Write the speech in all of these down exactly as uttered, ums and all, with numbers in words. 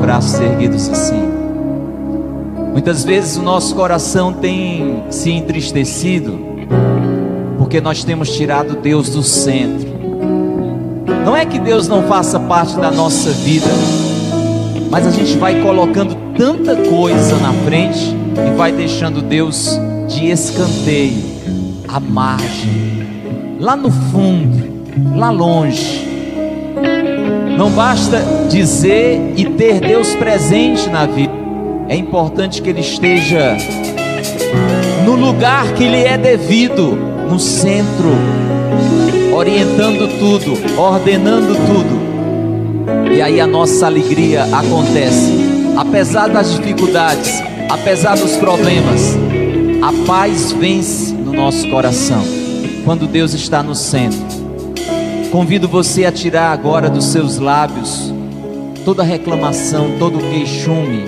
braços erguidos assim. Muitas vezes o nosso coração tem se entristecido, porque nós temos tirado Deus do centro. Não é que Deus não faça parte da nossa vida, mas a gente vai colocando tanta coisa na frente e vai deixando Deus de escanteio, à margem, lá no fundo, lá longe. Não basta dizer e ter Deus presente na vida, é importante que Ele esteja no lugar que Ele é devido, no centro, orientando tudo, ordenando tudo. E aí a nossa alegria acontece, apesar das dificuldades, apesar dos problemas. A paz vence no nosso coração quando Deus está no centro. Convido você a tirar agora dos seus lábios toda reclamação, todo queixume.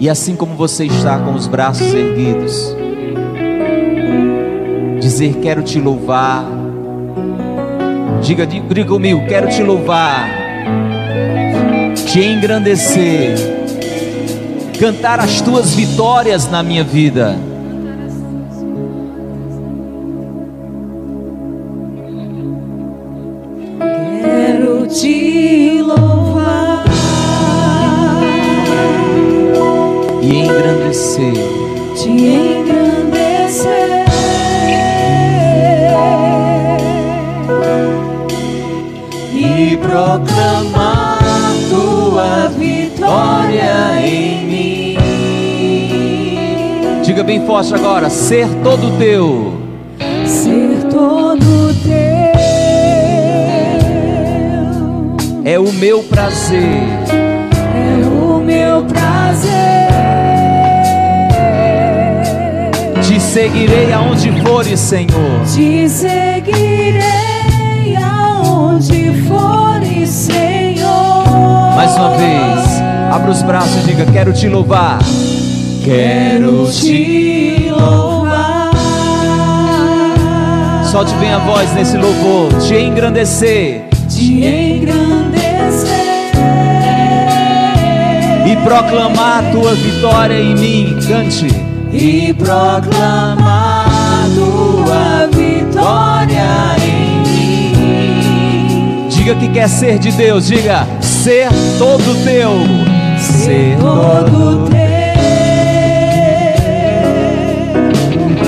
E assim como você está com os braços erguidos, dizer: quero te louvar. Diga, diga comigo: quero te louvar, te engrandecer, cantar as tuas vitórias na minha vida. Quero te louvar e engrandecer, te engrandecer. E proclamar tua vitória em mim. Diga bem forte agora: ser todo teu, ser todo teu, é o meu prazer, é o meu prazer. Te seguirei aonde fores, Senhor, te seguirei aonde fores, Senhor. Mais uma vez, abra os braços e diga: quero te louvar. Quero te louvar. Solte bem a voz nesse louvor. Te engrandecer, te engrandecer. E proclamar tua vitória em mim. Cante. E proclamar tua vitória em mim. Diga que quer ser de Deus. Diga: ser todo teu, ser todo teu.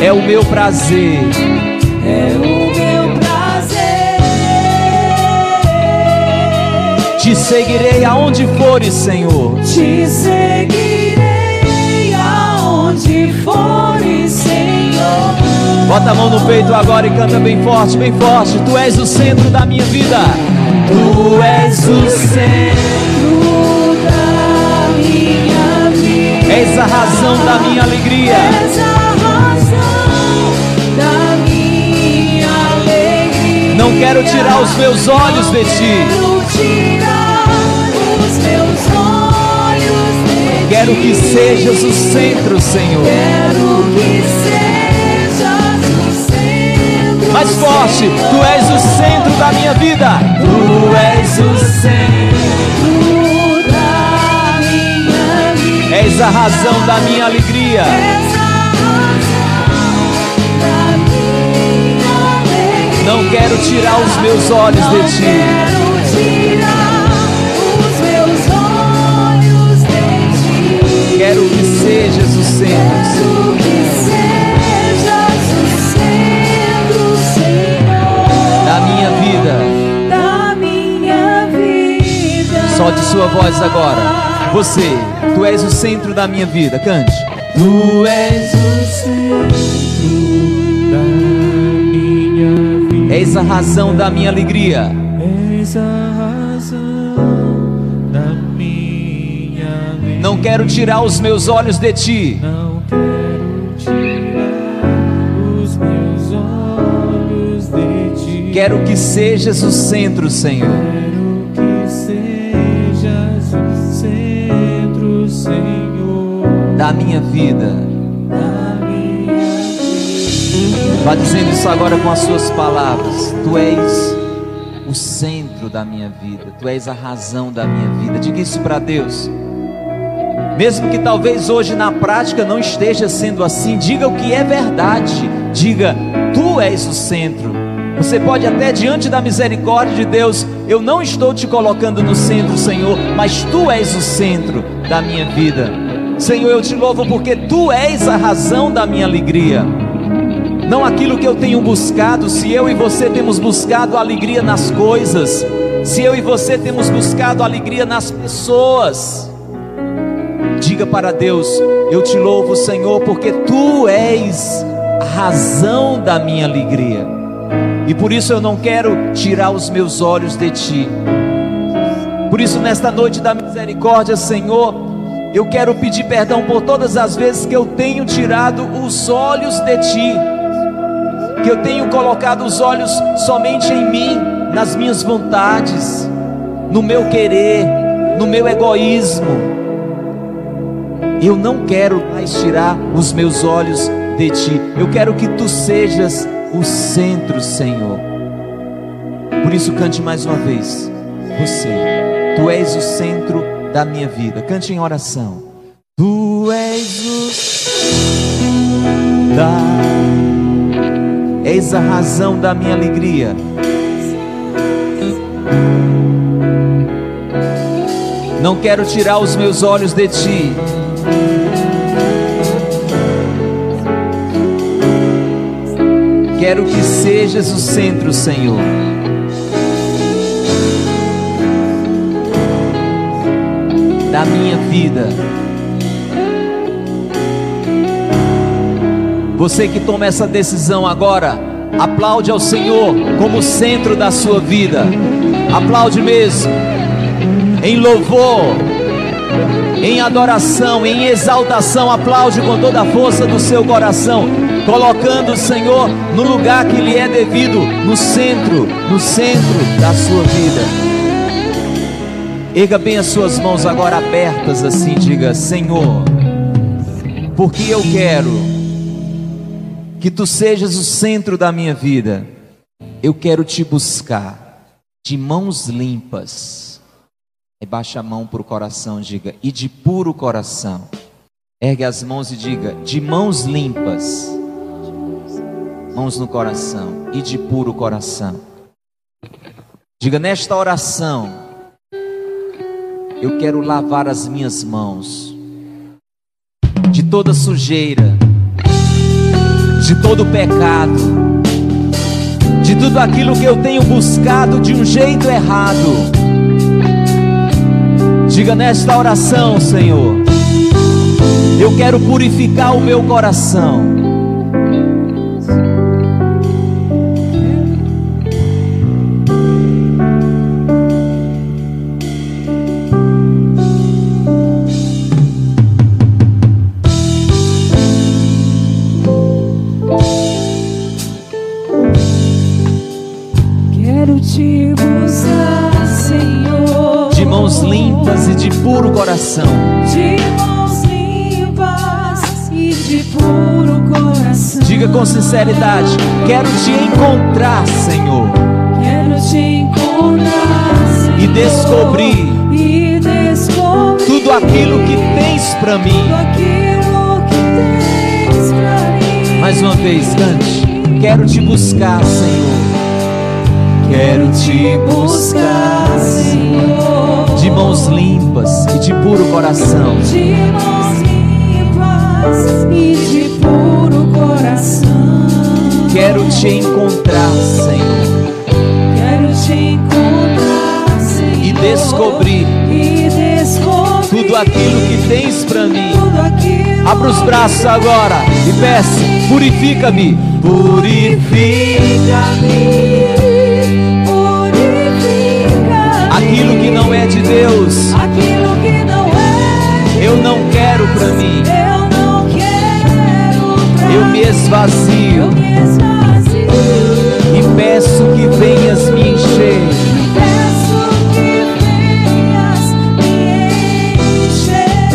É o meu prazer, é o meu prazer. Te seguirei aonde fores, Senhor, te seguirei aonde fores, Senhor. Bota a mão no peito agora e canta bem forte, bem forte. Tu és o centro da minha vida. Tu és o centro da minha vida. És a razão da minha alegria. Não quero tirar os meus olhos de ti. Não quero tirar os meus olhos de ti. Quero que sejas o centro, Senhor. Quero que sejas o centro. Mais forte, Tu és o centro da minha vida. Tu és o centro da minha vida. És a razão da minha alegria. Não quero tirar os meus olhos de ti. Não quero tirar os meus olhos de ti. Quero que sejas o centro. Quero que sejas o centro, Senhor, da minha vida, da minha vida. Solte sua voz agora. Você, Tu és o centro da minha vida. Cante. Tu és o centro da minha vida. És a razão da minha alegria. És a razão da minha alegria. Não quero tirar os meus olhos de ti. Não quero tirar os meus olhos de ti. Quero que sejas o centro, Senhor. Quero que sejas o centro, Senhor, da minha vida. Vá dizendo isso agora com as suas palavras. Tu és o centro. centro da minha vida, Tu és a razão da minha vida. Diga isso para Deus. Mesmo que talvez hoje na prática não esteja sendo assim, diga o que é verdade. Diga, Tu és o centro. Você pode até diante da misericórdia de Deus, eu não estou te colocando no centro, Senhor, mas Tu és o centro da minha vida. Senhor, eu te louvo porque Tu és a razão da minha alegria. Não aquilo que eu tenho buscado. Se eu e você temos buscado alegria nas coisas, se eu e você temos buscado alegria nas pessoas, diga para Deus, eu te louvo, Senhor, porque Tu és a razão da minha alegria, e por isso eu não quero tirar os meus olhos de Ti. Por isso nesta noite da misericórdia, Senhor, eu quero pedir perdão por todas as vezes que eu tenho tirado os olhos de Ti, que eu tenho colocado os olhos somente em mim, nas minhas vontades, no meu querer, no meu egoísmo. Eu não quero mais tirar os meus olhos de Ti. Eu quero que Tu sejas o centro, Senhor. Por isso cante mais uma vez. Você, Tu és o centro da minha vida. Cante em oração. Tu és o centro da... És a razão da minha alegria. Não quero tirar os meus olhos de Ti. Quero que sejas o centro, Senhor. Da minha vida. Você que toma essa decisão agora, aplaude ao Senhor como centro da sua vida. Aplaude mesmo, em louvor, em adoração, em exaltação. Aplaude com toda a força do seu coração, colocando o Senhor no lugar que lhe é devido, no centro, no centro da sua vida. Erga bem as suas mãos agora abertas assim, diga, Senhor, porque eu quero que Tu sejas o centro da minha vida. Eu quero Te buscar de mãos limpas. E baixa a mão para o coração, diga, e de puro coração. Ergue as mãos e diga, de mãos limpas, mãos no coração, e de puro coração. Diga, nesta oração, eu quero lavar as minhas mãos de toda sujeira, de todo pecado, de tudo aquilo que eu tenho buscado de um jeito errado. Diga nesta oração, Senhor, eu quero purificar o meu coração. Coração. De mãos limpas e de puro coração. Diga com sinceridade, quero Te encontrar, Senhor. Quero Te encontrar, Senhor, e descobrir, e descobrir tudo aquilo que tens para mim. Tudo aquilo que tens pra mim. Mais uma vez, cante. Quero Te buscar, Senhor. Quero Te buscar, Senhor. De mãos limpas e de puro coração. De mãos limpas e de puro coração. Quero Te encontrar, Senhor. Quero Te encontrar, Senhor. E descobrir, e descobrir tudo aquilo que tens pra mim. Abra os braços agora e peça, purifica-me. Purifica-me. Aquilo que não é de Deus, aquilo que não é de Deus, eu não quero pra mim. Eu não quero pra eu me esvazio, eu me esvazio e peço que venhas me encher. Peço que venhas me encher.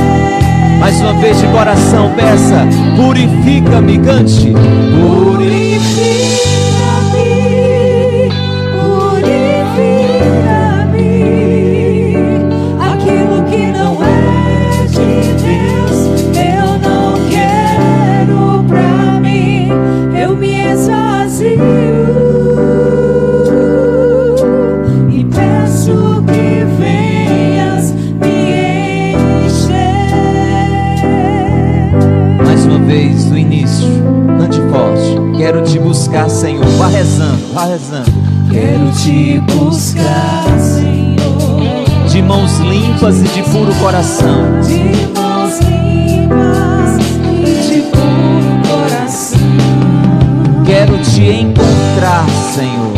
Mais uma vez de coração peça, purifica-me, cante. Purifica-me, purifica-me. te buscar, Senhor, de mãos limpas e de puro coração, de mãos limpas e de puro coração. Quero te encontrar, Senhor,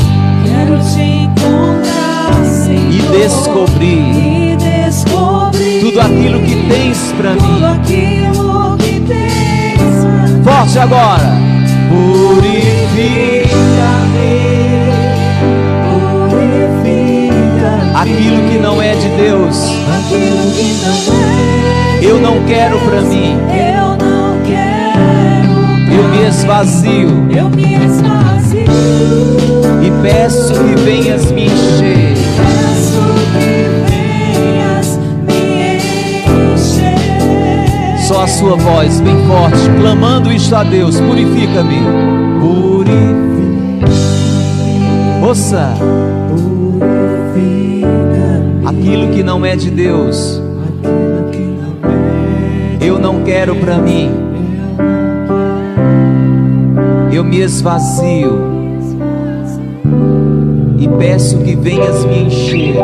quero te encontrar, Senhor, e descobrir, e descobrir tudo aquilo que tens para mim, tudo aquilo que tens pra mim. Forte agora, purifica-me. Aquilo que não é de Deus, aquilo que não é, eu não quero para mim, eu não quero, eu me esvazio, eu me esvazio, e peço que venhas me encher, peço que venhas me encher. Só a sua voz bem forte, clamando isto a Deus, purifica-me, purifica-me, ouça. Aquilo que não é de Deus, eu não quero para mim, eu me esvazio e peço que venhas me encher.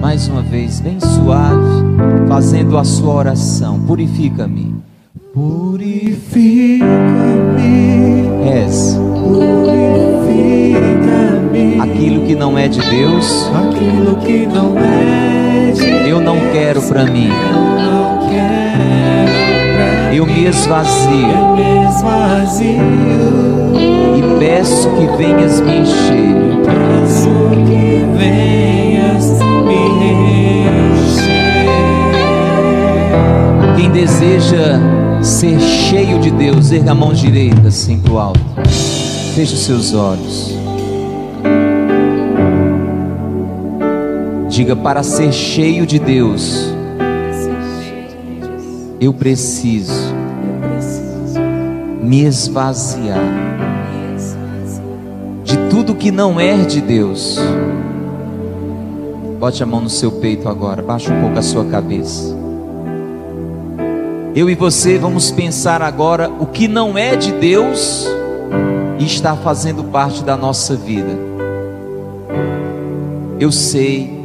Mais uma vez, bem suave, fazendo a sua oração, purifica-me, purifica-me, reze. Aquilo que não é de Deus, aquilo que não é de Deus, eu não quero para mim, eu me esvazio e peço que venhas me encher. Peço que venhas me encher. Quem deseja ser cheio de Deus, erga a mão direita assim pro alto. Feche os seus olhos. Diga: para ser cheio de Deus, eu preciso me esvaziar de tudo que não é de Deus. Bote a mão no seu peito agora, baixa um pouco a sua cabeça. Eu e você vamos pensar agora o que não é de Deus e está fazendo parte da nossa vida. Eu sei,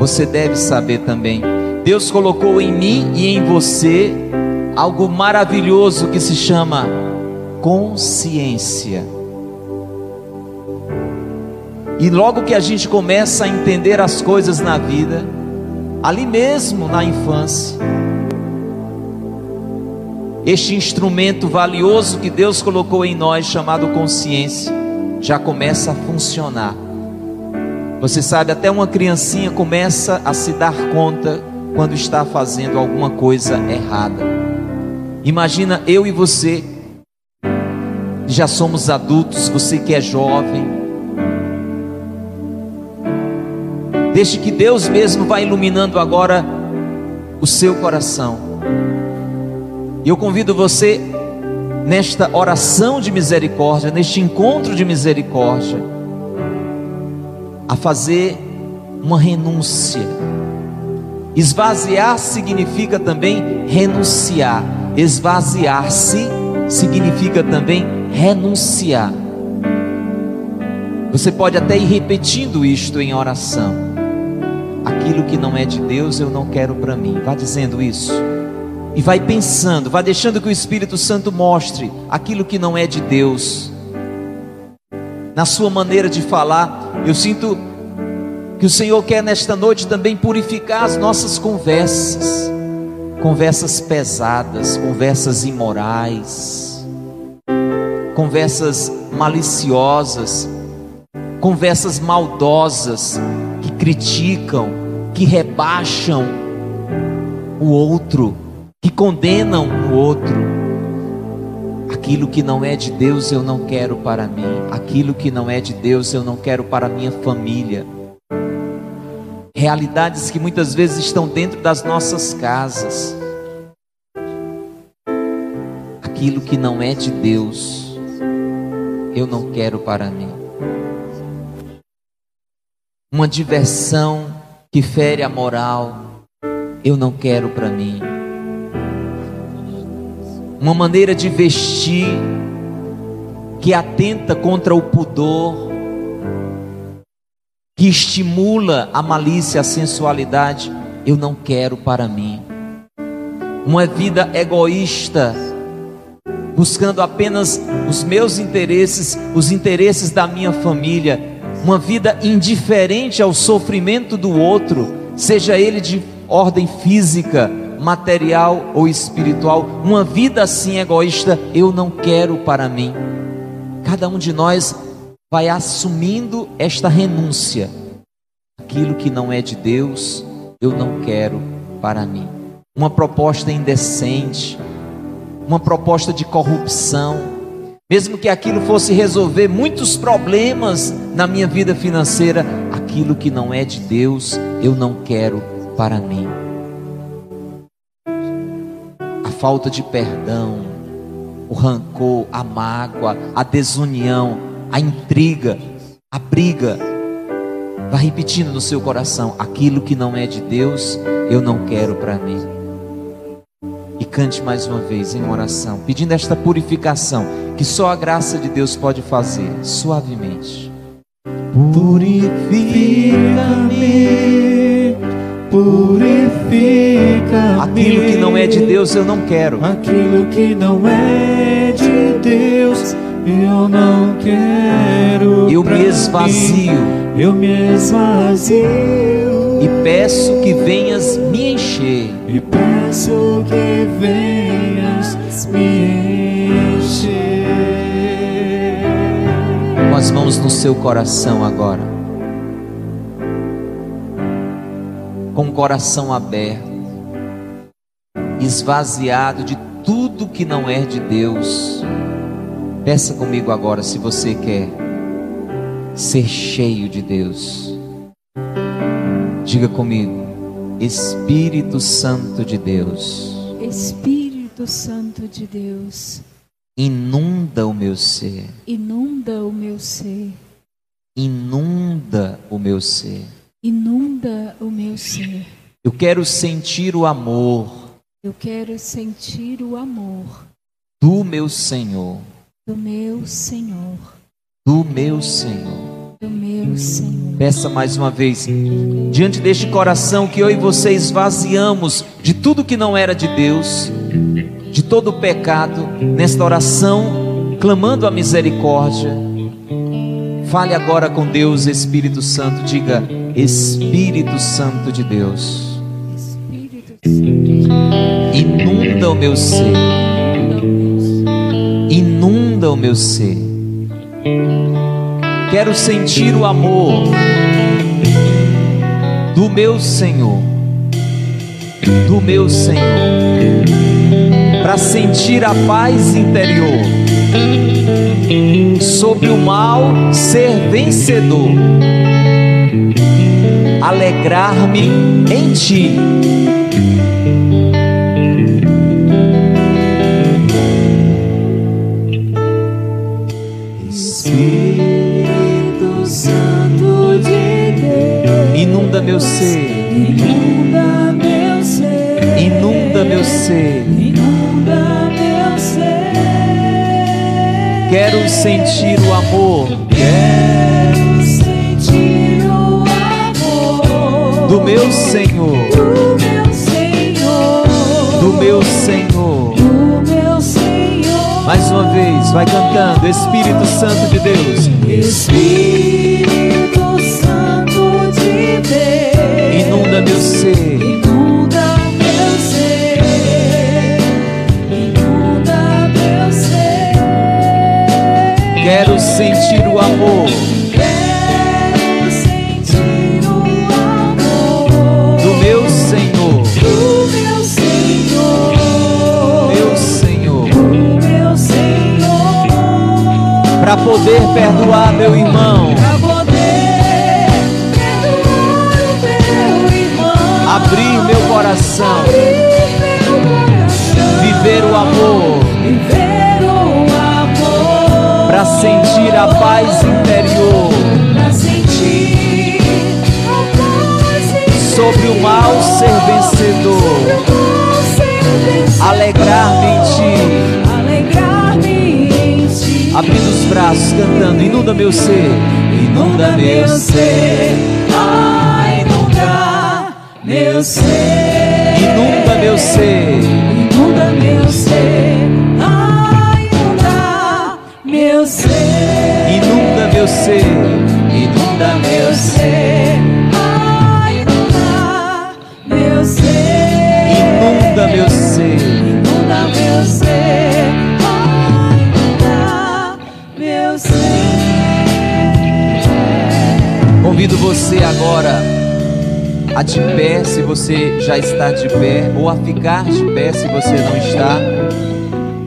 você deve saber também. Deus colocou em mim e em você algo maravilhoso que se chama consciência. E logo que a gente começa a entender as coisas na vida, ali mesmo na infância, este instrumento valioso que Deus colocou em nós, chamado consciência, já começa a funcionar. Você sabe, até uma criancinha começa a se dar conta quando está fazendo alguma coisa errada. Imagina eu e você, já somos adultos, você que é jovem. Deixe que Deus mesmo vá iluminando agora o seu coração. Eu convido você, nesta oração de misericórdia, neste encontro de misericórdia, a fazer uma renúncia. Esvaziar significa também renunciar. Esvaziar-se significa também renunciar. Você pode até ir repetindo isto em oração. Aquilo que não é de Deus, eu não quero para mim. Vá dizendo isso e vai pensando, vai deixando que o Espírito Santo mostre aquilo que não é de Deus. Na sua maneira de falar, eu sinto que o Senhor quer nesta noite também purificar as nossas conversas. Conversas pesadas, conversas imorais, conversas maliciosas, conversas maldosas, que criticam, que rebaixam o outro, que condenam o outro. Aquilo que não é de Deus eu não quero para mim. Aquilo que não é de Deus eu não quero para minha família. Realidades que muitas vezes estão dentro das nossas casas. Aquilo que não é de Deus eu não quero para mim. Uma diversão que fere a moral eu não quero para mim. uma maneira de vestir que atenta contra o pudor, que estimula a malícia, a sensualidade, eu não quero para mim. Uma vida egoísta, buscando apenas os meus interesses, os interesses da minha família, uma vida indiferente ao sofrimento do outro, seja ele de ordem física, material ou espiritual, uma vida assim egoísta, eu não quero para mim. Cada um de nós vai assumindo esta renúncia. Aquilo que não é de Deus, eu não quero para mim. Uma proposta indecente, uma proposta de corrupção. Mesmo que aquilo fosse resolver muitos problemas na minha vida financeira, aquilo que não é de Deus, eu não quero para mim. A falta de perdão, o rancor, a mágoa, a desunião, a intriga, a briga, vai repetindo no seu coração: aquilo que não é de Deus, eu não quero para mim. E cante mais uma vez em oração, pedindo esta purificação que só a graça de Deus pode fazer, suavemente. Purifica-me, purifica-me. Aquilo que não é de Deus eu não quero. Aquilo que não é de Deus eu não quero. Eu me esvazio. Eu me esvazio. E peço que venhas me encher. E peço que venhas me encher. Com as mãos no seu coração agora. Com o coração aberto. Esvaziado de tudo que não é de Deus. Peça comigo agora, se você quer ser cheio de Deus. Diga comigo: Espírito Santo de Deus. Espírito Santo de Deus. Inunda o meu ser. Inunda o meu ser. Inunda o meu ser. Inunda o meu ser. Eu quero sentir o amor. Eu quero sentir o amor do meu Senhor. Do meu Senhor. Do meu Senhor. Do meu Senhor. Peça mais uma vez, diante deste coração que eu e você esvaziamos de tudo que não era de Deus, de todo o pecado, nesta oração, clamando a misericórdia. Fale agora com Deus, Espírito Santo. Diga: Espírito Santo de Deus, Espírito Santo, inunda o meu ser. Inunda o meu ser. Quero sentir o amor do meu Senhor, do meu Senhor, para sentir a paz interior, sobre o mal ser vencedor, alegrar-me em ti. Inunda meu ser, inunda meu ser, inunda meu ser, inunda meu ser. Quero sentir o amor, quero sentir o amor do meu Senhor, do meu Senhor, do meu Senhor, do meu Senhor. Mais uma vez, vai cantando, Espírito Santo de Deus, Espírito inunda meu ser, inunda meu ser, inunda meu ser. Quero sentir o amor, quero sentir o amor do meu Senhor, do meu Senhor, meu Senhor, do meu Senhor, para poder perdoar meu irmão. Abrir meu coração, viver o amor, para sentir a paz interior, sobre o mal ser vencedor, alegrar-me em ti, alegrar-me em ti. Abrindo os braços, cantando, inunda meu ser, inunda, inunda meu ser, a inundar meu ser, inunda meu ser, inunda meu ser, a inundar meu ser, inunda meu ser, inunda meu ser. Inunda meu ser, inunda meu ser, inunda meu ser. Convido você agora a de pé, se você já está de pé, ou a ficar de pé, se você não está,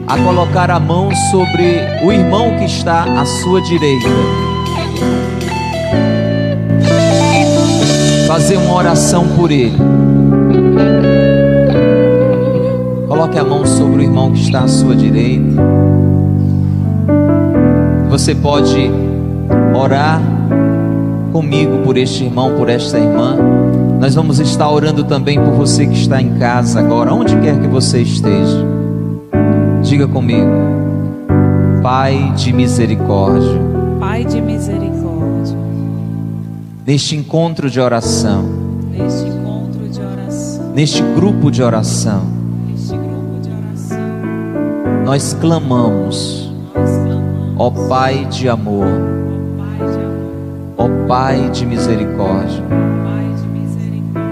a colocar a mão sobre o irmão que está à sua direita. Fazer uma oração por ele. Coloque a mão sobre o irmão que está à sua direita. Você pode orar comigo por este irmão, por esta irmã. Nós vamos estar orando também por você que está em casa agora, onde quer que você esteja. Diga comigo: Pai de misericórdia, Pai de misericórdia, neste encontro de oração, neste encontro de oração, neste grupo de oração, nós clamamos, ó Pai de amor, ó Pai de misericórdia,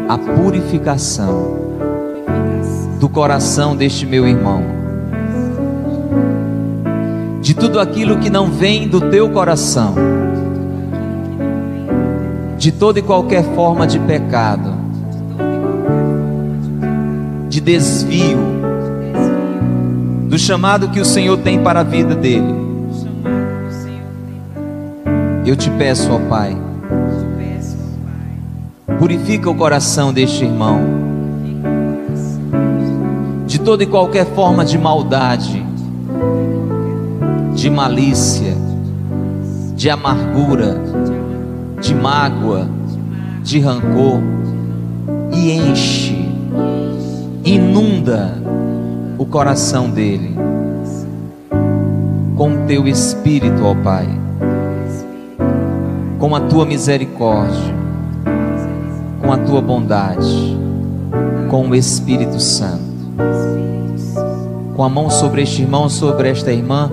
a purificação do coração deste meu irmão, de tudo aquilo que não vem do teu coração, de toda e qualquer forma de pecado, de desvio, do chamado que o Senhor tem para a vida dele. Eu te peço, ó Pai, purifica o coração deste irmão de toda e qualquer forma de maldade, de malícia, de amargura, de mágoa, de rancor, e enche, inunda o coração dele com o teu Espírito, ó Pai, com a tua misericórdia, com a tua bondade, com o Espírito Santo. Com a mão sobre este irmão, sobre esta irmã,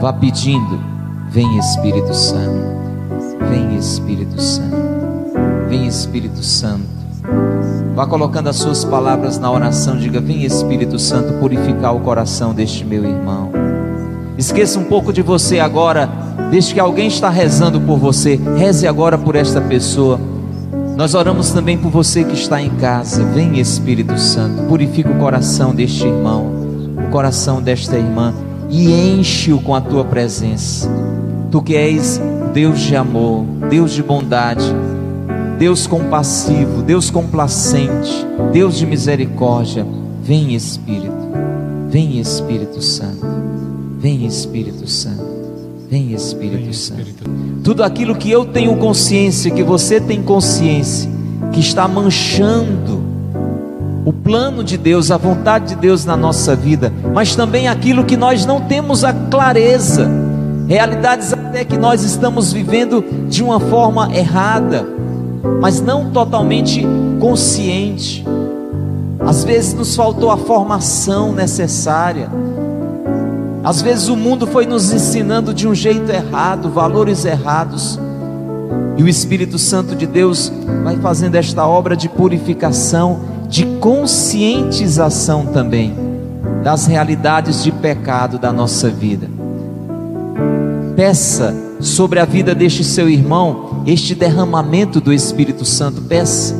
vá pedindo: vem Espírito Santo, vem Espírito Santo, vem Espírito Santo. Vá colocando as suas palavras na oração. Diga: vem Espírito Santo purificar o coração deste meu irmão. Esqueça um pouco de você agora. Desde que alguém está rezando por você, reze agora por esta pessoa. Nós oramos também por você que está em casa. Vem Espírito Santo, purifica o coração deste irmão, o coração desta irmã, e enche-o com a tua presença. Tu que és Deus de amor, Deus de bondade, Deus compassivo, Deus complacente, Deus de misericórdia, vem Espírito, vem Espírito Santo, vem Espírito Santo, vem Espírito Santo. Tudo aquilo que eu tenho consciência, que você tem consciência, que está manchando o plano de Deus, a vontade de Deus na nossa vida, mas também aquilo que nós não temos a clareza, realidades até que nós estamos vivendo de uma forma errada, mas não totalmente consciente. Às vezes nos faltou a formação necessária, às vezes o mundo foi nos ensinando de um jeito errado, valores errados, e o Espírito Santo de Deus vai fazendo esta obra de purificação, de conscientização também das realidades de pecado da nossa vida. Peça sobre a vida deste seu irmão este derramamento do Espírito Santo. Peça,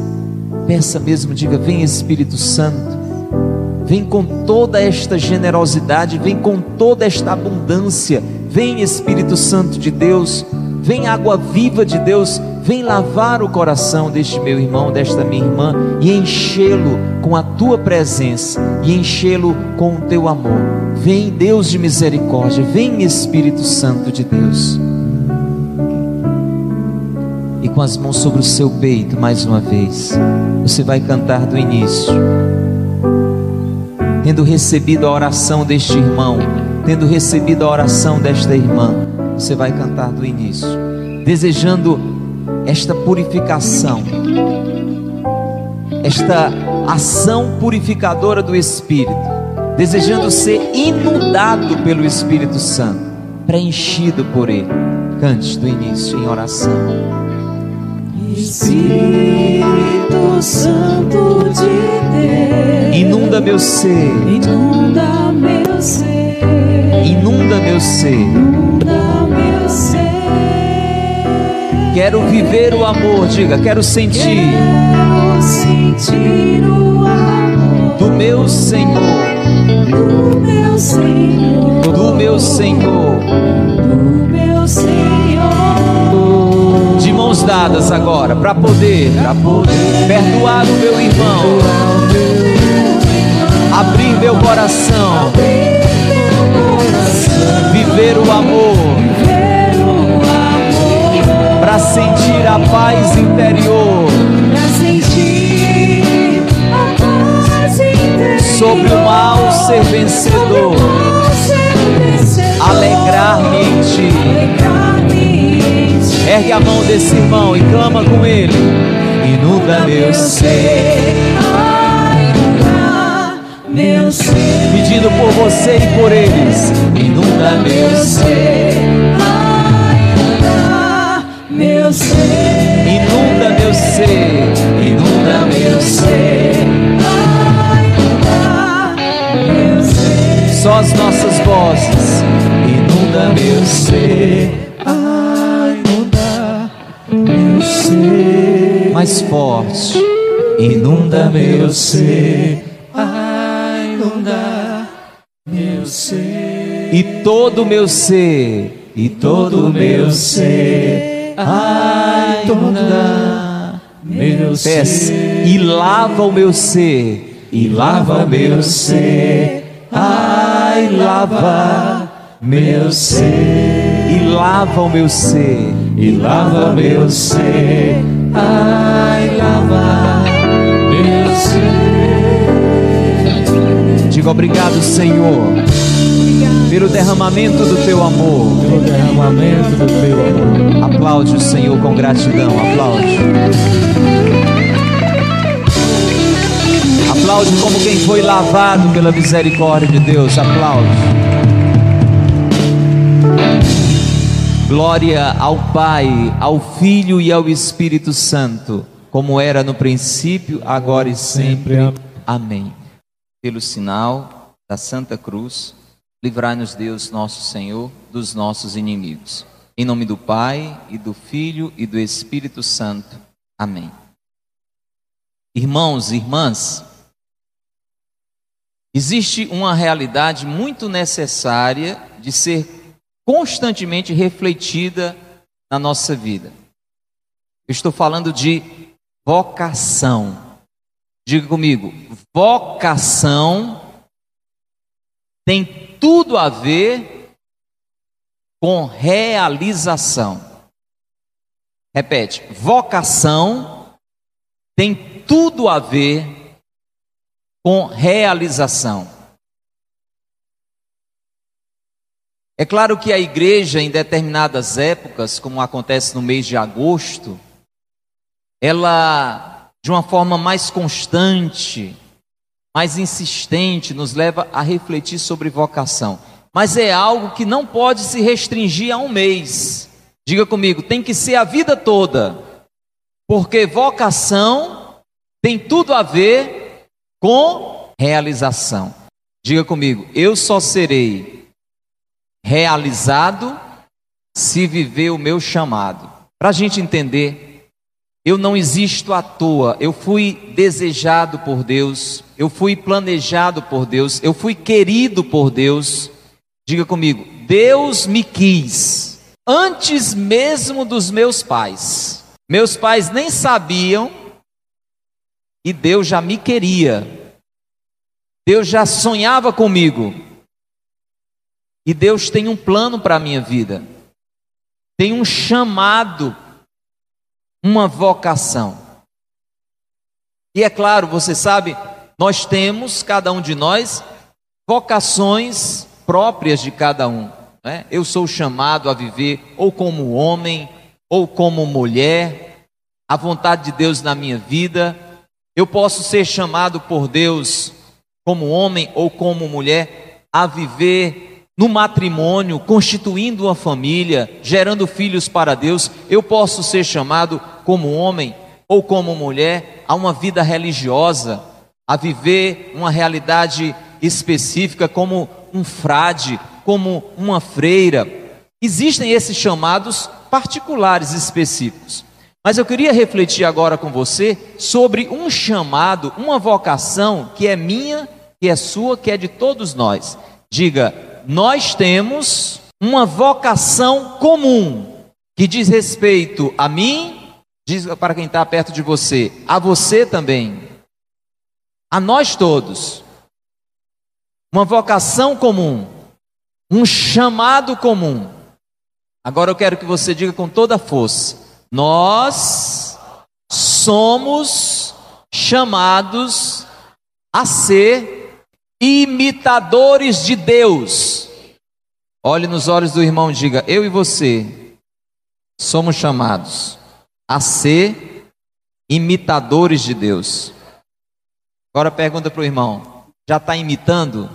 peça mesmo. Diga: vem Espírito Santo, vem com toda esta generosidade, vem com toda esta abundância, vem Espírito Santo de Deus, vem água viva de Deus, vem lavar o coração deste meu irmão, desta minha irmã, e enchê-lo com a tua presença, e enchê-lo com o teu amor. Vem Deus de misericórdia, vem Espírito Santo de Deus. E com as mãos sobre o seu peito, mais uma vez, você vai cantar do início. tendo recebido a oração deste irmão, tendo recebido a oração desta irmã, você vai cantar do início, desejando esta purificação, esta ação purificadora do Espírito, desejando ser inundado pelo Espírito Santo, preenchido por Ele. Cante do início em oração. Espírito Santo de Deus, inunda meu ser, inunda meu ser, inunda meu ser, inunda meu ser. Quero viver o amor, diga, quero sentir, quero sentir o amor do meu Senhor, do meu Senhor, do meu Senhor, do meu Senhor. De mãos dadas agora, para poder, pra poder perdoar o meu irmão, abrir meu coração, viver o amor, para sentir a paz interior. Sobre o mal ser vencedor, alegrar-me em ti. Ergue a mão desse irmão e clama com ele. Inunda meu ser, meu ser, pedindo por você e por eles. Inunda meu ser, meu ser, inunda meu ser, inunda meu ser. Só as nossas vozes, inunda meu ser, ai, inunda meu ser. Mais forte, inunda meu ser, ai, inunda meu ser. E todo meu ser, e todo meu ser, ai, inunda meu ser. Peça, e lava o meu ser, e lava meu ser, ai, e lava meu ser, e lava o meu ser, e lava meu ser, ai, lava meu ser. Digo obrigado, Senhor, pelo derramamento do teu amor, pelo derramamento do teu amor. Aplaude o Senhor com gratidão, aplaude. Aplaude como quem foi lavado pela misericórdia de Deus. Aplaude. Glória ao Pai, ao Filho e ao Espírito Santo, como era no princípio, agora e sempre. Amém. Pelo sinal da Santa Cruz, livrai-nos Deus nosso Senhor dos nossos inimigos. Em nome do Pai, e do Filho e do Espírito Santo. Amém. Irmãos e irmãs, existe uma realidade muito necessária de ser constantemente refletida na nossa vida. Eu estou falando de vocação. Diga comigo, vocação tem tudo a ver com realização. Repete, vocação tem tudo a ver com com realização. É claro que a igreja, em determinadas épocas, como acontece no mês de agosto, ela, de uma forma mais constante, mais insistente, nos leva a refletir sobre vocação. Mas é algo que não pode se restringir a um mês. Diga comigo, tem que ser a vida toda, porque vocação tem tudo a ver com realização. Diga comigo, eu só serei realizado se viver o meu chamado. Para a gente entender, eu não existo à toa, eu fui desejado por Deus, eu fui planejado por Deus, eu fui querido por Deus. Diga comigo, Deus me quis, antes mesmo dos meus pais. Meus pais nem sabiam, e Deus já me queria, Deus já sonhava comigo, e Deus tem um plano para a minha vida, tem um chamado, uma vocação. E é claro, você sabe, nós temos, cada um de nós, vocações próprias de cada um, né? Eu sou chamado a viver ou como homem ou como mulher, a vontade de Deus na minha vida. Eu posso ser chamado por Deus como homem ou como mulher a viver no matrimônio, constituindo uma família, gerando filhos para Deus. Eu posso ser chamado como homem ou como mulher a uma vida religiosa, a viver uma realidade específica como um frade, como uma freira. Existem esses chamados particulares específicos. Mas eu queria refletir agora com você sobre um chamado, uma vocação que é minha, que é sua, que é de todos nós. Diga, nós temos uma vocação comum que diz respeito a mim, diz para quem está perto de você, a você também, a nós todos. Uma vocação comum, um chamado comum. Agora eu quero que você diga com toda a força. Nós somos chamados a ser imitadores de Deus. Olhe nos olhos do irmão e diga, eu e você somos chamados a ser imitadores de Deus. Agora pergunta para o irmão, já está imitando?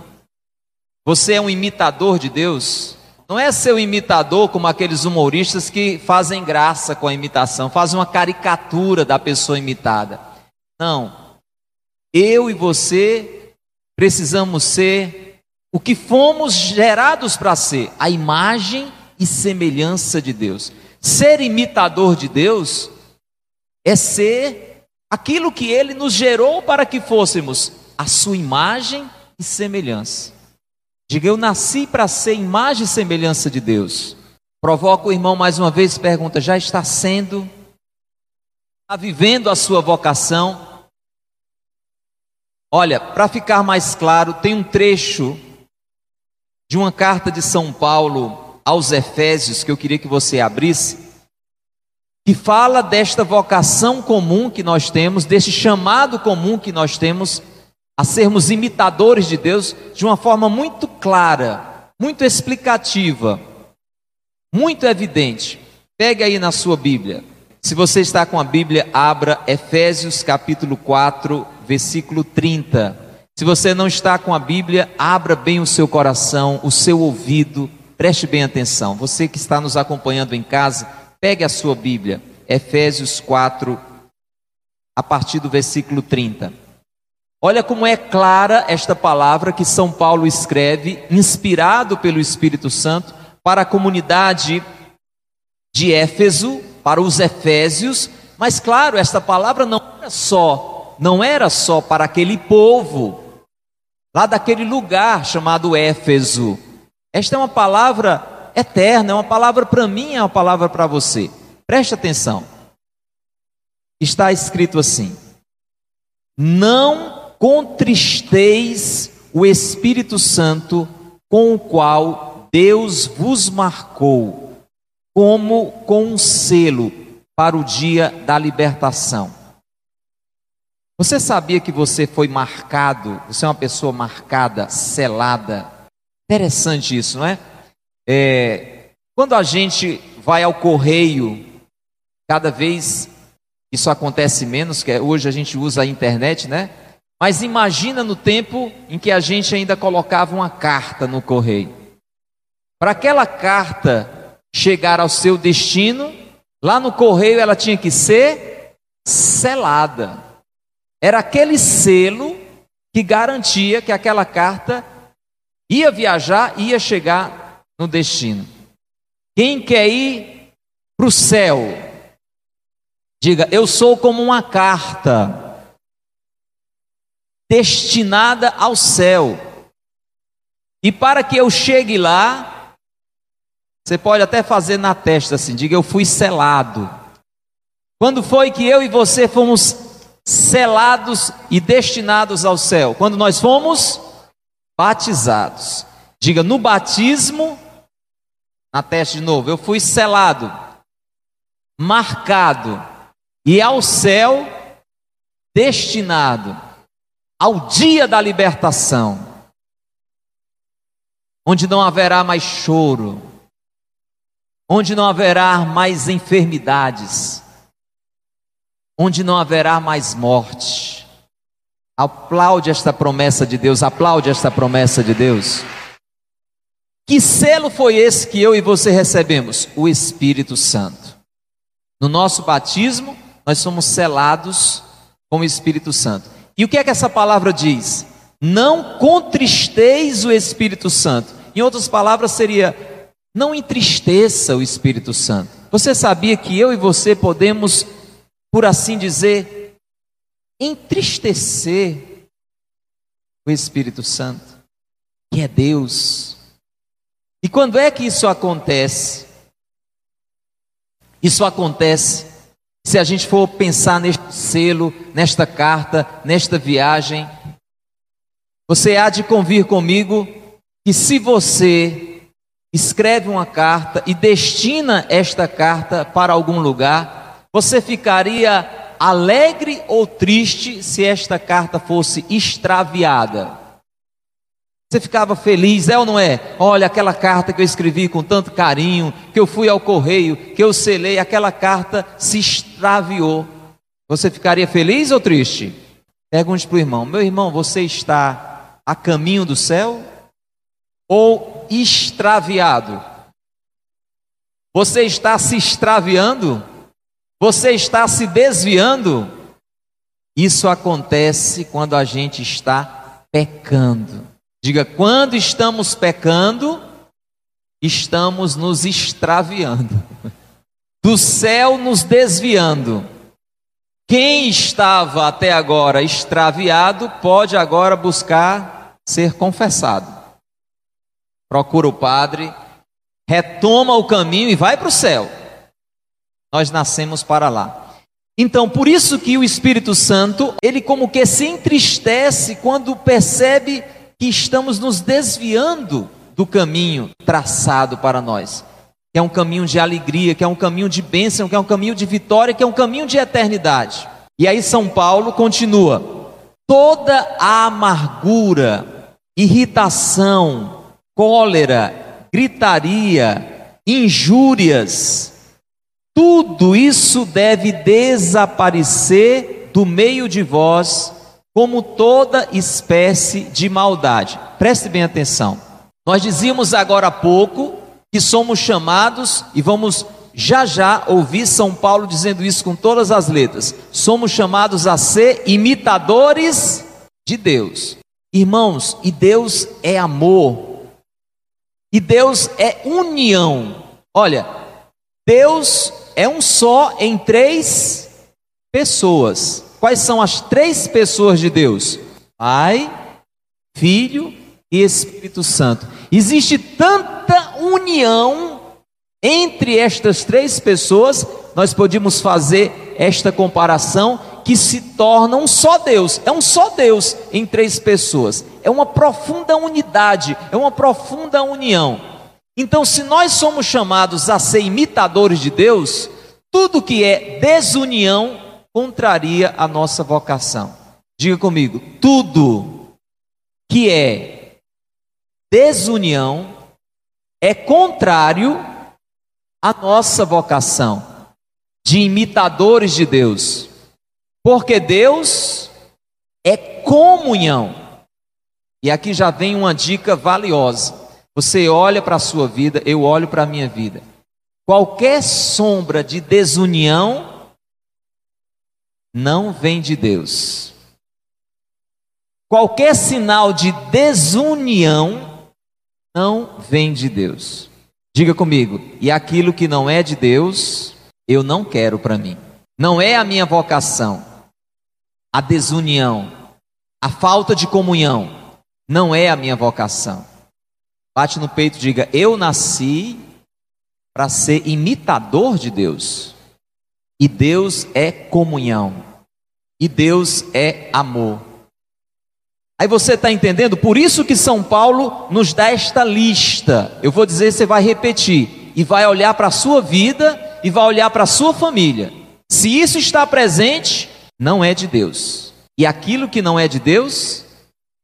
Você é um imitador de Deus? Não é ser um imitador como aqueles humoristas que fazem graça com a imitação, fazem uma caricatura da pessoa imitada. Não. Eu e você precisamos ser o que fomos gerados para ser, a imagem e semelhança de Deus. Ser imitador de Deus é ser aquilo que Ele nos gerou para que fôssemos, a sua imagem e semelhança. Diga, eu nasci para ser imagem e semelhança de Deus. Provoca o irmão mais uma vez, pergunta, já está sendo? Está vivendo a sua vocação? Olha, para ficar mais claro, tem um trecho de uma carta de São Paulo aos Efésios, que eu queria que você abrisse, que fala desta vocação comum que nós temos, deste chamado comum que nós temos, a sermos imitadores de Deus de uma forma muito clara, muito explicativa, muito evidente. Pegue aí na sua Bíblia. Se você está com a Bíblia, abra Efésios capítulo quatro, versículo trinta. Se você não está com a Bíblia, abra bem o seu coração, o seu ouvido, preste bem atenção. Você que está nos acompanhando em casa, pegue a sua Bíblia. Efésios quatro, a partir do versículo trinta. Olha como é clara esta palavra que São Paulo escreve, inspirado pelo Espírito Santo, para a comunidade de Éfeso, para os Efésios. Mas claro, esta palavra não era só, não era só para aquele povo, lá daquele lugar chamado Éfeso. Esta é uma palavra eterna, é uma palavra para mim, é uma palavra para você. Preste atenção. Está escrito assim: não contristeis o Espírito Santo, com o qual Deus vos marcou, como com um selo para o dia da libertação. Você sabia que você foi marcado? Você é uma pessoa marcada, selada. Interessante isso, não é? É, quando a gente vai ao correio, cada vez isso acontece menos, que hoje a gente usa a internet, né? Mas imagina no tempo em que a gente ainda colocava uma carta no correio. Para aquela carta chegar ao seu destino, lá no correio ela tinha que ser selada. Era aquele selo que garantia que aquela carta ia viajar, ia chegar no destino. Quem quer ir para o céu, diga, eu sou como uma carta destinada ao céu. E para que eu chegue lá, você pode até fazer na testa assim, diga, eu fui selado. Quando foi que eu e você fomos selados e destinados ao céu? Quando nós fomos batizados. Diga, no batismo, na testa de novo, eu fui selado, marcado e ao céu destinado. Ao dia da libertação. onde não haverá mais choro, onde não haverá mais enfermidades, onde não haverá mais morte. Aplaude esta promessa de Deus, aplaude esta promessa de Deus. Que selo foi esse que eu e você recebemos? O Espírito Santo. No nosso batismo, nós somos selados com o Espírito Santo. E o que é que essa palavra diz? Não contristeis o Espírito Santo. Em outras palavras seria, não entristeça o Espírito Santo. Você sabia que eu e você podemos, por assim dizer, entristecer o Espírito Santo, que é Deus. E quando é que isso acontece? Isso acontece se a gente for pensar neste selo, nesta carta, nesta viagem. Você há de convir comigo que se você escreve uma carta e destina esta carta para algum lugar, você ficaria alegre ou triste se esta carta fosse extraviada? Você ficava feliz, é ou não é? Olha, aquela carta que eu escrevi com tanto carinho, que eu fui ao correio, que eu selei, aquela carta se extraviou. Você ficaria feliz ou triste? Pergunte para o irmão, meu irmão, você está a caminho do céu ou extraviado? Você está se extraviando? Você está se desviando? Isso acontece quando a gente está pecando. Diga, quando estamos pecando, estamos nos extraviando, do céu nos desviando. Quem estava até agora extraviado pode agora buscar ser confessado. Procura o padre, retoma o caminho e vai para o céu. Nós nascemos para lá. Então, por isso que o Espírito Santo, ele como que se entristece quando percebe que estamos nos desviando do caminho traçado para nós, que é um caminho de alegria, que é um caminho de bênção, que é um caminho de vitória, que é um caminho de eternidade. E aí São Paulo continua: toda a amargura, irritação, cólera, gritaria, injúrias, tudo isso deve desaparecer do meio de vós, como toda espécie de maldade. Preste bem atenção. Nós dizíamos agora há pouco que somos chamados, e vamos já já ouvi São Paulo dizendo isso com todas as letras, somos chamados a ser imitadores de Deus. Irmãos, e Deus é amor, e Deus é união. Olha, Deus é um só em três pessoas. Quais são as três pessoas de Deus? Pai, Filho e Espírito Santo. Existe tanta união entre estas três pessoas, nós podemos fazer esta comparação, que se torna um só Deus. É um só Deus em três pessoas. É uma profunda unidade, é uma profunda união. Então, se nós somos chamados a ser imitadores de Deus, tudo que é desunião contraria a nossa vocação. Diga comigo, tudo que é desunião é contrário a nossa vocação de imitadores de Deus, porque Deus é comunhão. E aqui já vem uma dica valiosa. Você olha para a sua vida, eu olho para a minha vida. Qualquer sombra de desunião não vem de Deus. Qualquer sinal de desunião não vem de Deus. Diga comigo, e aquilo que não é de Deus, eu não quero para mim. Não é a minha vocação. A desunião, a falta de comunhão, não é a minha vocação. Bate no peito e diga, eu nasci para ser imitador de Deus. E Deus é comunhão. E Deus é amor. Aí você está entendendo? Por isso que São Paulo nos dá esta lista. Eu vou dizer, você vai repetir. E vai olhar para a sua vida e vai olhar para a sua família. Se isso está presente, não é de Deus. E aquilo que não é de Deus,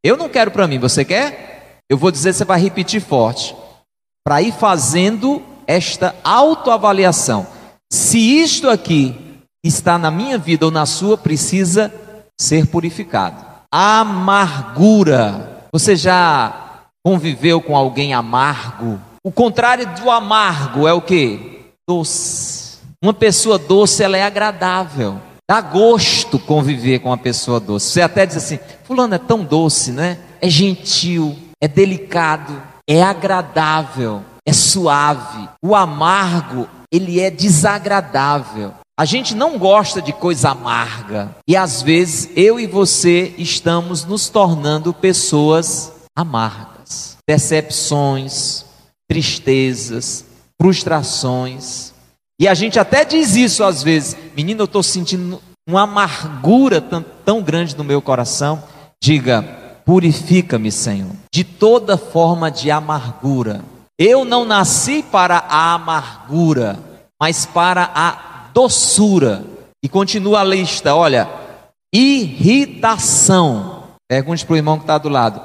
eu não quero para mim. Você quer? Eu vou dizer, você vai repetir forte, para ir fazendo esta autoavaliação. Se isto aqui está na minha vida ou na sua, precisa ser purificado. Amargura. Você já conviveu com alguém amargo? O contrário do amargo é o quê? Doce. Uma pessoa doce, ela é agradável. Dá gosto conviver com uma pessoa doce. Você até diz assim, fulano é tão doce, né? É gentil, é delicado, é agradável, é suave. O amargo, ele é desagradável. A gente não gosta de coisa amarga. E às vezes, eu e você estamos nos tornando pessoas amargas. Decepções, tristezas, frustrações. E a gente até diz isso às vezes. Menino, eu estou sentindo uma amargura tão, tão grande no meu coração. Diga, purifica-me, Senhor, de toda forma de amargura. Eu não nasci para a amargura, mas para a doçura. E continua a lista, olha. Irritação. Pergunte para o irmão que está do lado.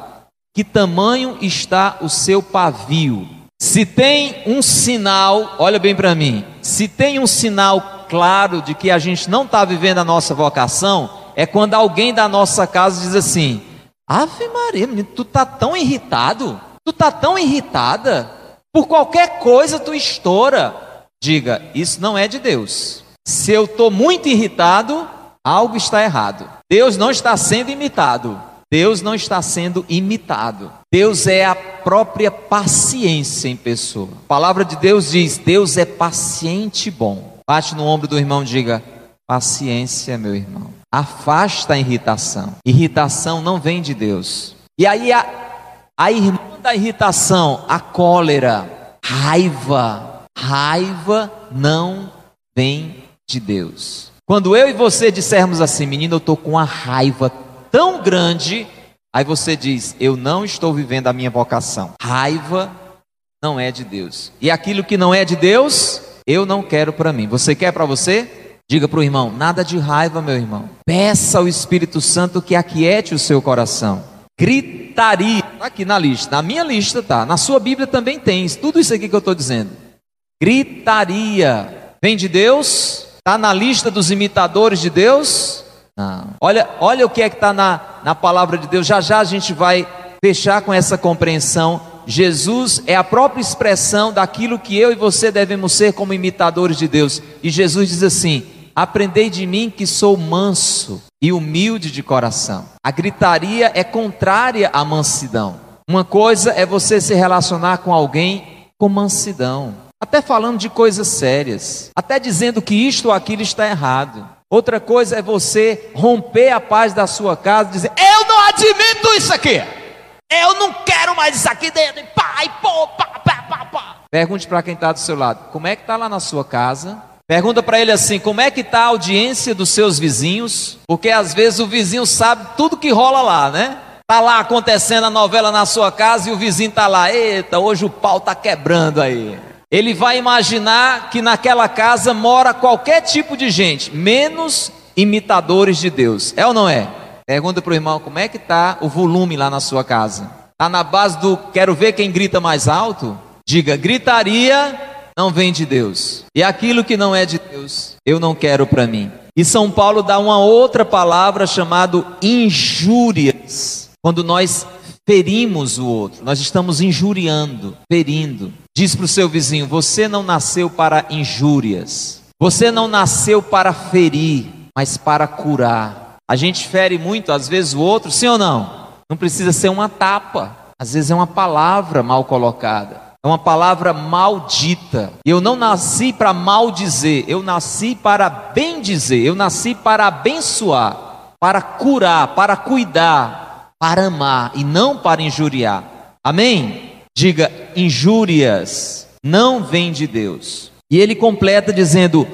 Que tamanho está o seu pavio? Se tem um sinal, olha bem para mim, se tem um sinal claro de que a gente não está vivendo a nossa vocação, é quando alguém da nossa casa diz assim, Ave Maria, menino, tu tá tão irritado, tu tá tão irritada, por qualquer coisa tu estoura. Diga, isso não é de Deus. Se eu estou muito irritado, algo está errado. Deus não está sendo imitado. Deus não está sendo imitado. Deus é a própria paciência em pessoa. A palavra de Deus diz, Deus é paciente e bom. Bate no ombro do irmão e diga, paciência, meu irmão. Afasta a irritação. Irritação não vem de Deus. E aí a, a irmã da irritação, a cólera, raiva. Raiva não vem de Deus. Quando eu e você dissermos assim, menino, eu estou com a raiva tão grande, aí você diz, eu não estou vivendo a minha vocação. Raiva não é de Deus. E aquilo que não é de Deus, eu não quero para mim. Você quer para você? Diga para o irmão, nada de raiva, meu irmão. Peça ao Espírito Santo que aquiete o seu coração. Gritaria. Está aqui na lista. Na minha lista está. Na sua Bíblia também tem. Tudo isso aqui que eu estou dizendo. Gritaria. Vem de Deus? Está na lista dos imitadores de Deus? Não. Olha, olha o que é que está na, na palavra de Deus. Já já a gente vai fechar com essa compreensão. Jesus é a própria expressão daquilo que eu e você devemos ser como imitadores de Deus. E Jesus diz assim, aprendei de mim que sou manso e humilde de coração. A gritaria é contrária à mansidão. Uma coisa é você se relacionar com alguém com mansidão, até falando de coisas sérias, até dizendo que isto ou aquilo está errado. Outra coisa é você romper a paz da sua casa e dizer, eu não admito isso aqui. Eu não quero mais isso aqui dentro. Pai, pô, pá, pá, pá, pá. Pergunte para quem está do seu lado, como é que está lá na sua casa? Pergunta para ele assim, como é que está a audiência dos seus vizinhos? Porque às vezes o vizinho sabe tudo que rola lá, né? Está lá acontecendo a novela na sua casa e o vizinho está lá, eita, hoje o pau está quebrando aí. Ele vai imaginar que naquela casa mora qualquer tipo de gente, menos imitadores de Deus. É ou não é? Pergunta para o irmão, como é que está o volume lá na sua casa? Está na base do quero ver quem grita mais alto? Diga, gritaria não vem de Deus. E aquilo que não é de Deus, eu não quero para mim. E São Paulo dá uma outra palavra chamada injúrias. Quando nós ferimos o outro, nós estamos injuriando, ferindo. Diz para o seu vizinho, você não nasceu para injúrias, você não nasceu para ferir, mas para curar. A gente fere muito, às vezes, o outro, sim ou não? Não precisa ser uma tapa, às vezes é uma palavra mal colocada, é uma palavra maldita. Eu não nasci para maldizer, eu nasci para bendizer, eu nasci para abençoar, para curar, para cuidar, para amar e não para injuriar. Amém? Diga, injúrias não vêm de Deus. E ele completa dizendo,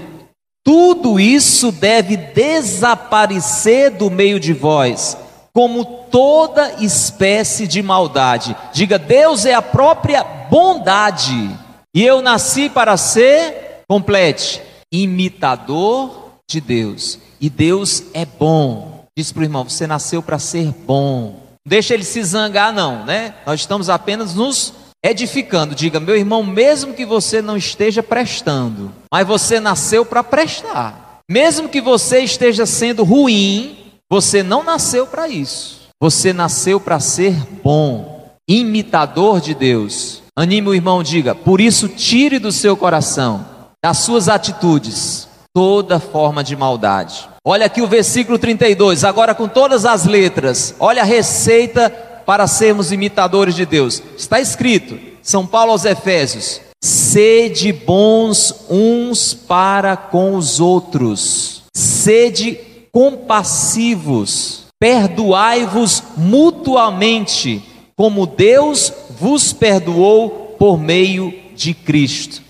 tudo isso deve desaparecer do meio de vós, como toda espécie de maldade. Diga, Deus é a própria bondade. E eu nasci para ser, complete, imitador de Deus. E Deus é bom. Diz para o irmão, você nasceu para ser bom. deixa ele se zangar não, né? Nós estamos apenas nos edificando. Diga, meu irmão, mesmo que você não esteja prestando, mas você nasceu para prestar. Mesmo que você esteja sendo ruim, você não nasceu para isso. Você nasceu para ser bom, imitador de Deus. Anime o irmão, diga, por isso tire do seu coração, das suas atitudes, toda forma de maldade. Olha aqui o versículo trinta e dois, agora com todas as letras. Olha a receita para sermos imitadores de Deus. Está escrito, São Paulo aos Efésios, sede bons uns para com os outros, sede compassivos, perdoai-vos mutuamente, como Deus vos perdoou por meio de Cristo.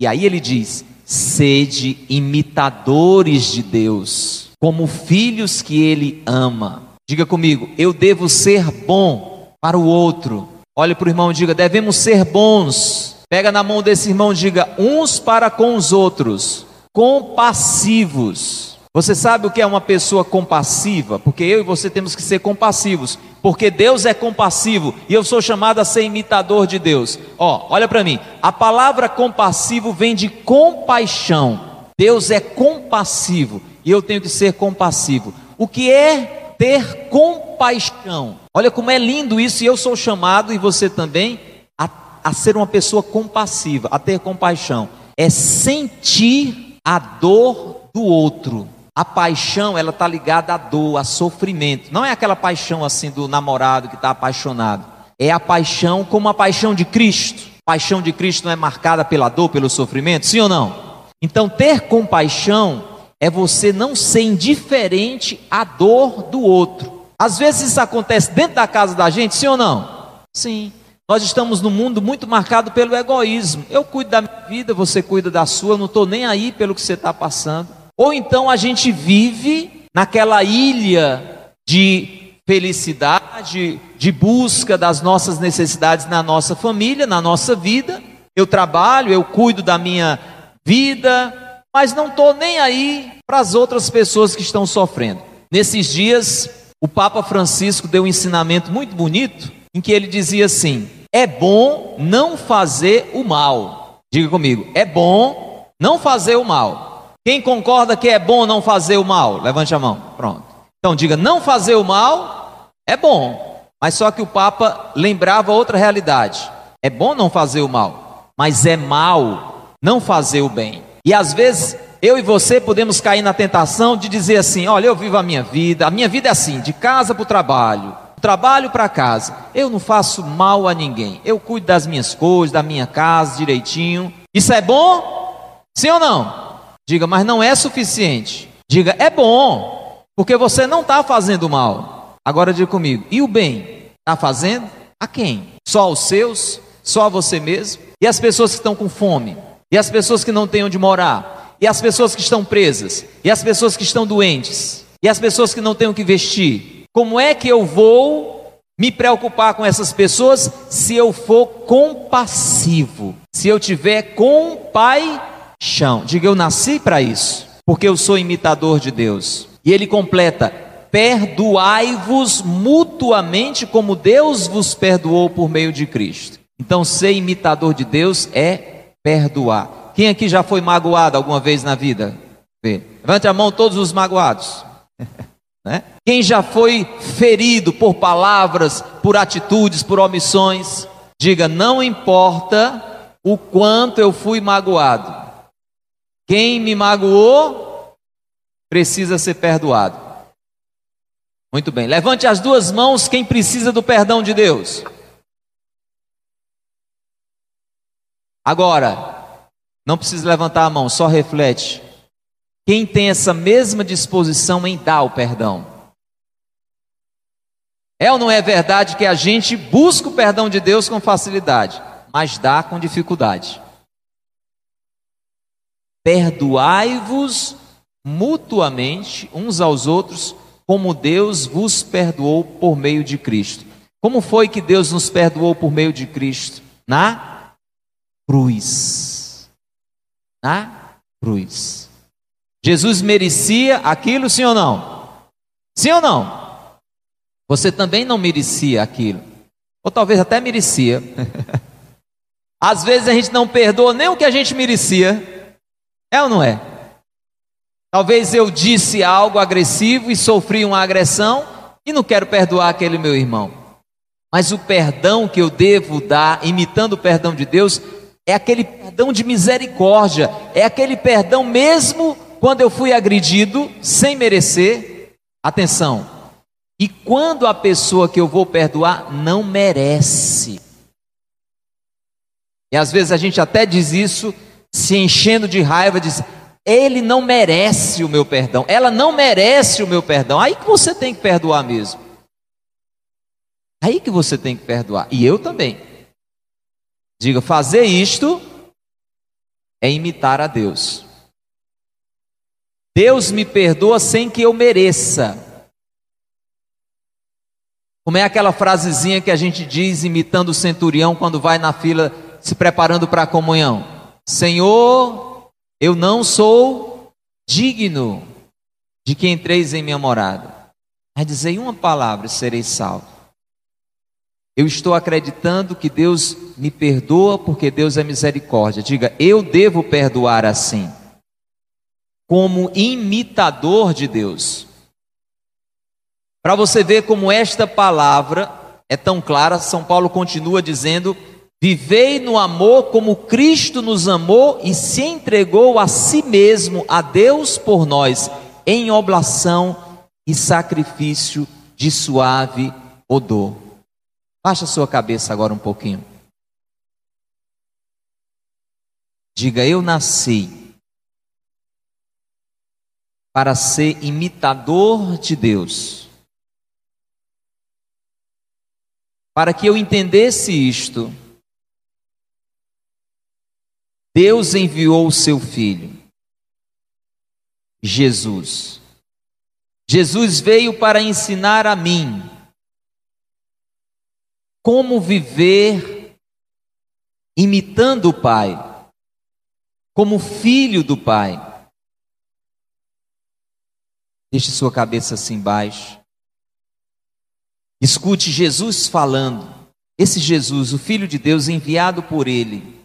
E aí ele diz, sede imitadores de Deus, como filhos que ele ama. Diga comigo, eu devo ser bom para o outro. Olhe para o irmão e diga, devemos ser bons. Pega na mão desse irmão e diga, uns para com os outros, compassivos. Você sabe o que é uma pessoa compassiva? Porque eu e você temos que ser compassivos, porque Deus é compassivo e eu sou chamado a ser imitador de Deus. Ó, olha para mim, a palavra compassivo vem de compaixão. Deus é compassivo e eu tenho que ser compassivo. O que é ter compaixão? Olha como é lindo isso, e eu sou chamado, e você também, a, a ser uma pessoa compassiva, a ter compaixão. É sentir a dor do outro. A paixão, ela está ligada à dor, a sofrimento. Não é aquela paixão assim do namorado que está apaixonado. É a paixão como a paixão de Cristo. A paixão de Cristo não é marcada pela dor, pelo sofrimento? Sim ou não? Então, ter compaixão é você não ser indiferente à dor do outro. Às vezes isso acontece dentro da casa da gente, sim ou não? Sim. Nós estamos num mundo muito marcado pelo egoísmo. Eu cuido da minha vida, você cuida da sua, eu não estou nem aí pelo que você está passando. Ou então a gente vive naquela ilha de felicidade, de busca das nossas necessidades na nossa família, na nossa vida. Eu trabalho, eu cuido da minha vida, mas não estou nem aí para as outras pessoas que estão sofrendo. Nesses dias, o Papa Francisco deu um ensinamento muito bonito, em que ele dizia assim, é bom não fazer o mal. Diga comigo, é bom não fazer o mal. Quem concorda que é bom não fazer o mal? Levante a mão, pronto. Então diga, não fazer o mal é bom. Mas só que o Papa lembrava outra realidade. É bom não fazer o mal, mas é mal não fazer o bem. E às vezes, eu e você podemos cair na tentação de dizer assim, olha, eu vivo a minha vida, a minha vida é assim, de casa para o trabalho, do trabalho para casa, eu não faço mal a ninguém, eu cuido das minhas coisas, da minha casa direitinho. Isso é bom? Sim ou não? Diga, mas não é suficiente. Diga, é bom, porque você não está fazendo mal. Agora diga comigo, e o bem? Está fazendo? A quem? Só aos seus? Só a você mesmo? E as pessoas que estão com fome? E as pessoas que não têm onde morar, e as pessoas que estão presas, e as pessoas que estão doentes, e as pessoas que não têm o que vestir. Como é que eu vou me preocupar com essas pessoas se eu for compassivo? Se eu tiver compaixão. Diga, eu nasci para isso, porque eu sou imitador de Deus. E ele completa, perdoai-vos mutuamente como Deus vos perdoou por meio de Cristo. Então, ser imitador de Deus é perdoar. Quem aqui já foi magoado alguma vez na vida? Vê. Levante a mão todos os magoados. Né? Quem já foi ferido por palavras, por atitudes, por omissões? Diga, não importa o quanto eu fui magoado. Quem me magoou precisa ser perdoado. Muito bem. Levante as duas mãos quem precisa do perdão de Deus. Agora, não precisa levantar a mão, só reflete. Quem tem essa mesma disposição em dar o perdão? É ou não é verdade que a gente busca o perdão de Deus com facilidade, mas dá com dificuldade? Perdoai-vos mutuamente uns aos outros, como Deus vos perdoou por meio de Cristo. Como foi que Deus nos perdoou por meio de Cristo? Na cruz. Na cruz. Jesus merecia aquilo, sim ou não? Sim ou não? Você também não merecia aquilo. Ou talvez até merecia. Às vezes a gente não perdoa nem o que a gente merecia. É ou não é? Talvez eu disse algo agressivo e sofri uma agressão e não quero perdoar aquele meu irmão. Mas o perdão que eu devo dar, imitando o perdão de Deus, é aquele perdão de misericórdia. É aquele perdão mesmo quando eu fui agredido, sem merecer. Atenção. E quando a pessoa que eu vou perdoar não merece. E às vezes a gente até diz isso, se enchendo de raiva, diz: ele não merece o meu perdão, ela não merece o meu perdão. Aí que você tem que perdoar mesmo. Aí que você tem que perdoar. E eu também. Diga, fazer isto é imitar a Deus. Deus me perdoa sem que eu mereça. Como é aquela frasezinha que a gente diz imitando o centurião quando vai na fila se preparando para a comunhão? Senhor, eu não sou digno de que entreis em minha morada. Mas dizei uma palavra, serei salvo. Eu estou acreditando que Deus me perdoa porque Deus é misericórdia. Diga, eu devo perdoar assim, como imitador de Deus. Para você ver como esta palavra é tão clara, São Paulo continua dizendo: vivei no amor como Cristo nos amou e se entregou a si mesmo, a Deus por nós, em oblação e sacrifício de suave odor. Baixa sua cabeça agora um pouquinho. Diga, eu nasci para ser imitador de Deus. Para que eu entendesse isto, Deus enviou o seu Filho, Jesus. Jesus veio para ensinar a mim como viver imitando o Pai, como filho do Pai. Deixe sua cabeça assim baixo. Escute Jesus falando. Esse Jesus, o Filho de Deus enviado por Ele,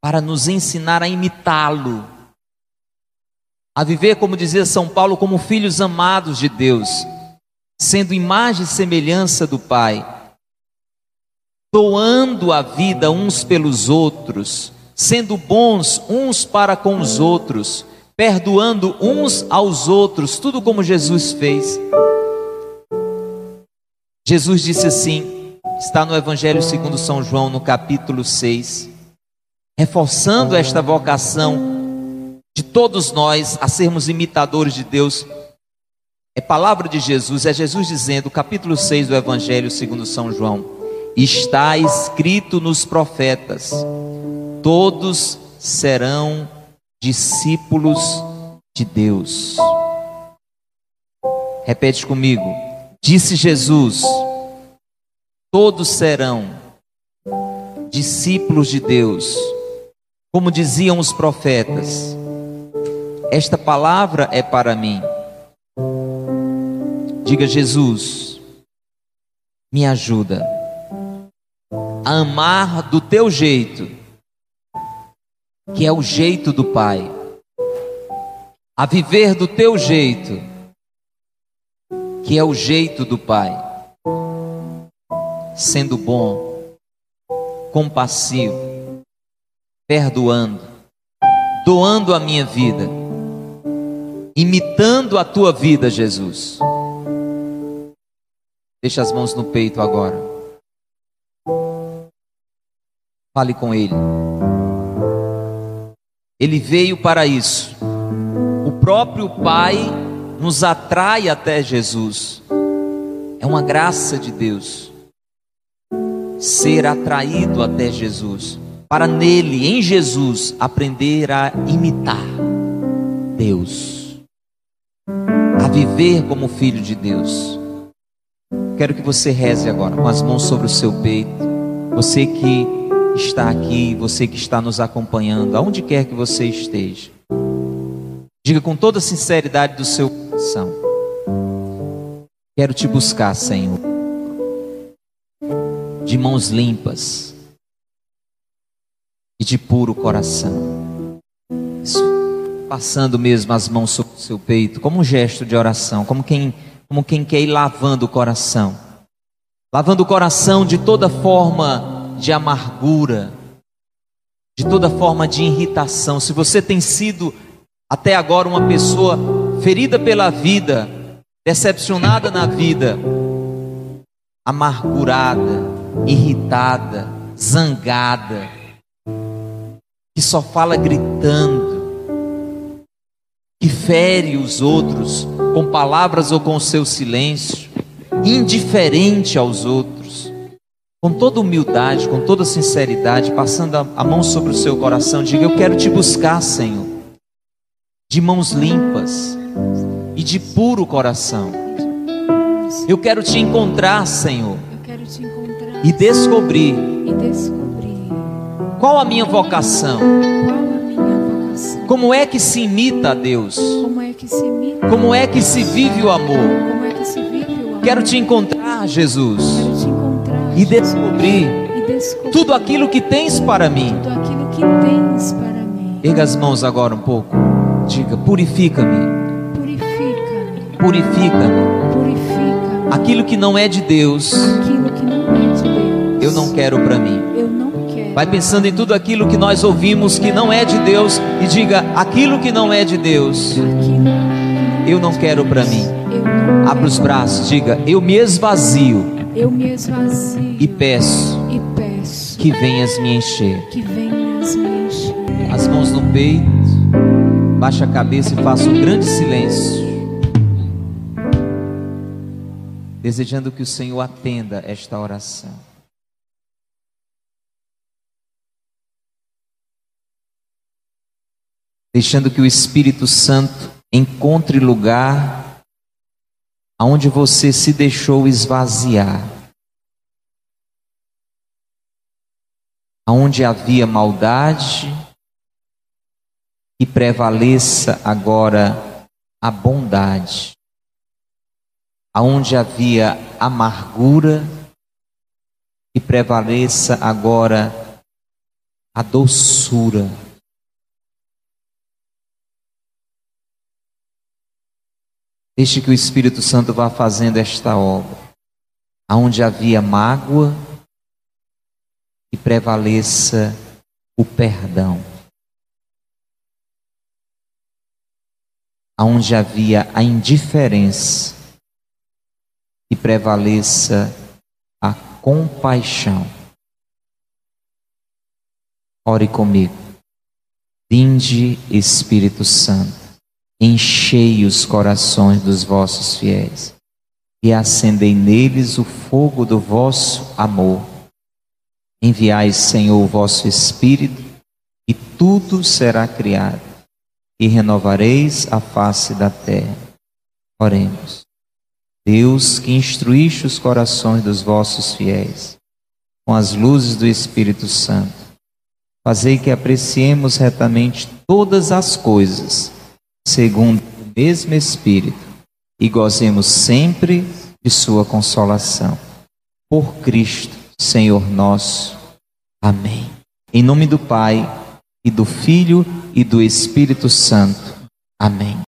para nos ensinar a imitá-lo, a viver, como dizia São Paulo, como filhos amados de Deus, sendo imagem e semelhança do Pai, doando a vida uns pelos outros, sendo bons uns para com os outros, perdoando uns aos outros, tudo como Jesus fez. Jesus disse assim, está no Evangelho segundo São João, no capítulo seis, reforçando esta vocação de todos nós a sermos imitadores de Deus. É palavra de Jesus, é Jesus dizendo, capítulo seis do Evangelho segundo São João: está escrito nos profetas, todos serão discípulos de Deus. Repete comigo. Disse Jesus, todos serão discípulos de Deus, como diziam os profetas. Esta palavra é para mim. Diga, Jesus, me ajuda a amar do teu jeito, que é o jeito do Pai, a viver do teu jeito, que é o jeito do Pai, sendo bom, compassivo, perdoando, doando a minha vida, imitando a tua vida, Jesus. Deixa as mãos no peito agora. Fale com Ele. Ele veio para isso. O próprio Pai nos atrai até Jesus. É uma graça de Deus ser atraído até Jesus, para nele, em Jesus, aprender a imitar Deus, a viver como filho de Deus. Quero que você reze agora, com as mãos sobre o seu peito. Você que está aqui, você que está nos acompanhando, aonde quer que você esteja, diga com toda a sinceridade do seu coração: Quero te buscar, Senhor, de mãos limpas e de puro coração. Isso. Passando mesmo as mãos sobre o seu peito, como um gesto de oração, como quem, como quem quer ir lavando o coração. Lavando o coração de toda forma de amargura, de toda forma de irritação. Se você tem sido até agora uma pessoa ferida pela vida, decepcionada na vida, amargurada, irritada, zangada, que só fala gritando, que fere os outros com palavras ou com o seu silêncio, indiferente aos outros, com toda humildade, com toda sinceridade, passando a mão sobre o seu coração, diga: eu quero te buscar, Senhor, de mãos limpas e de puro coração. Eu quero te encontrar, Senhor, eu quero te encontrar, e descobrir, e descobrir qual a minha vocação, qual a minha vocação, como é que se imita a Deus, como é que se imita, como é que se vive o amor. Quero te encontrar, Jesus, quero te encontrar, e descobrir, e descobrir tudo aquilo que tens para mim. Tudo aquilo que tens para mim. Erga as mãos agora um pouco. Diga: purifica-me. Purifica-me. Purifica-me. Purifica-me. Aquilo que não é de Deus, aquilo que não é de Deus, eu não quero para mim. Eu não quero. Vai pensando em tudo aquilo que nós ouvimos que não é de Deus e diga: aquilo que não é de Deus, eu não quero para mim. Abra os braços, diga: eu me esvazio, eu me esvazio e, peço e peço que venhas me encher. Que venhas me encher. As mãos no peito, baixa a cabeça e faça um grande silêncio, desejando que o Senhor atenda esta oração. Deixando que o Espírito Santo encontre lugar aonde você se deixou esvaziar, aonde havia maldade, e prevaleça agora a bondade, aonde havia amargura, e prevaleça agora a doçura. Deixe que o Espírito Santo vá fazendo esta obra, aonde havia mágoa, e prevaleça o perdão, aonde havia a indiferença, e prevaleça a compaixão. Ore comigo. Vinde, Espírito Santo, enchei os corações dos vossos fiéis e acendei neles o fogo do vosso amor. Enviai, Senhor, o vosso Espírito, e tudo será criado, e renovareis a face da terra. Oremos. Deus, que instruíste os corações dos vossos fiéis com as luzes do Espírito Santo, fazei que apreciemos retamente todas as coisas, segundo o mesmo Espírito, e gozemos sempre de sua consolação. Por Cristo, Senhor nosso. Amém. Em nome do Pai, e do Filho, e do Espírito Santo. Amém.